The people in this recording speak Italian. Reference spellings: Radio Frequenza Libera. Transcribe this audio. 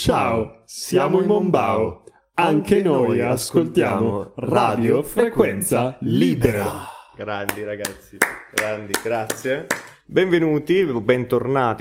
Ciao, siamo in Mombao. Anche noi ascoltiamo Radio Frequenza Libera. Grandi ragazzi, grandi, grazie. Benvenuti, bentornati.